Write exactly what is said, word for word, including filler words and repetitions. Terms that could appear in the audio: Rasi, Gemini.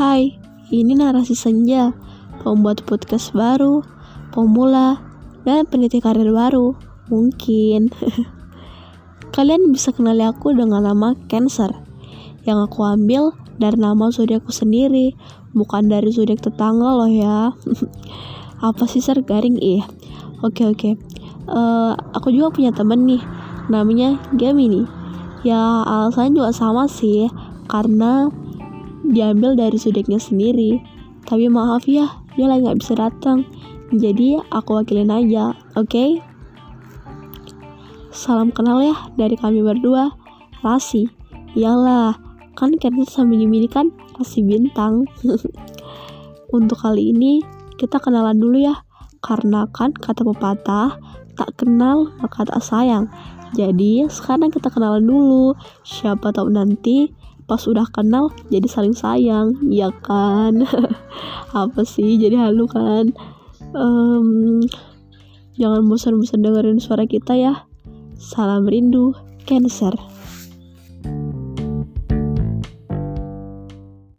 Hai, ini Narasi Senja, pembuat podcast baru, pemula, dan peneliti karir baru, mungkin. Kalian bisa kenali aku dengan nama Cancer, yang aku ambil dari nama zodiakku sendiri, bukan dari zodiak tetangga loh ya. Apa sih ser garing ih? Oke oke, uh, aku juga punya temen nih, namanya Gemini. Ya alasannya juga sama sih, karena diambil dari zodiaknya sendiri. Tapi maaf ya, dia lagi gak bisa datang. Jadi aku wakilin aja, oke? Okay? Salam kenal ya dari kami berdua, Rasi. Iyalah, kan karena sembunyi-sembunyi kan Rasi bintang. Untuk kali ini kita kenalan dulu ya, karena kan kata pepatah tak kenal maka tak sayang. Jadi sekarang kita kenalan dulu. Siapa tahu nanti pas udah kenal jadi saling sayang, ya kan? Apa sih jadi halu kan? Um, jangan bosan-bosan dengerin suara kita ya. Salam rindu, Cancer.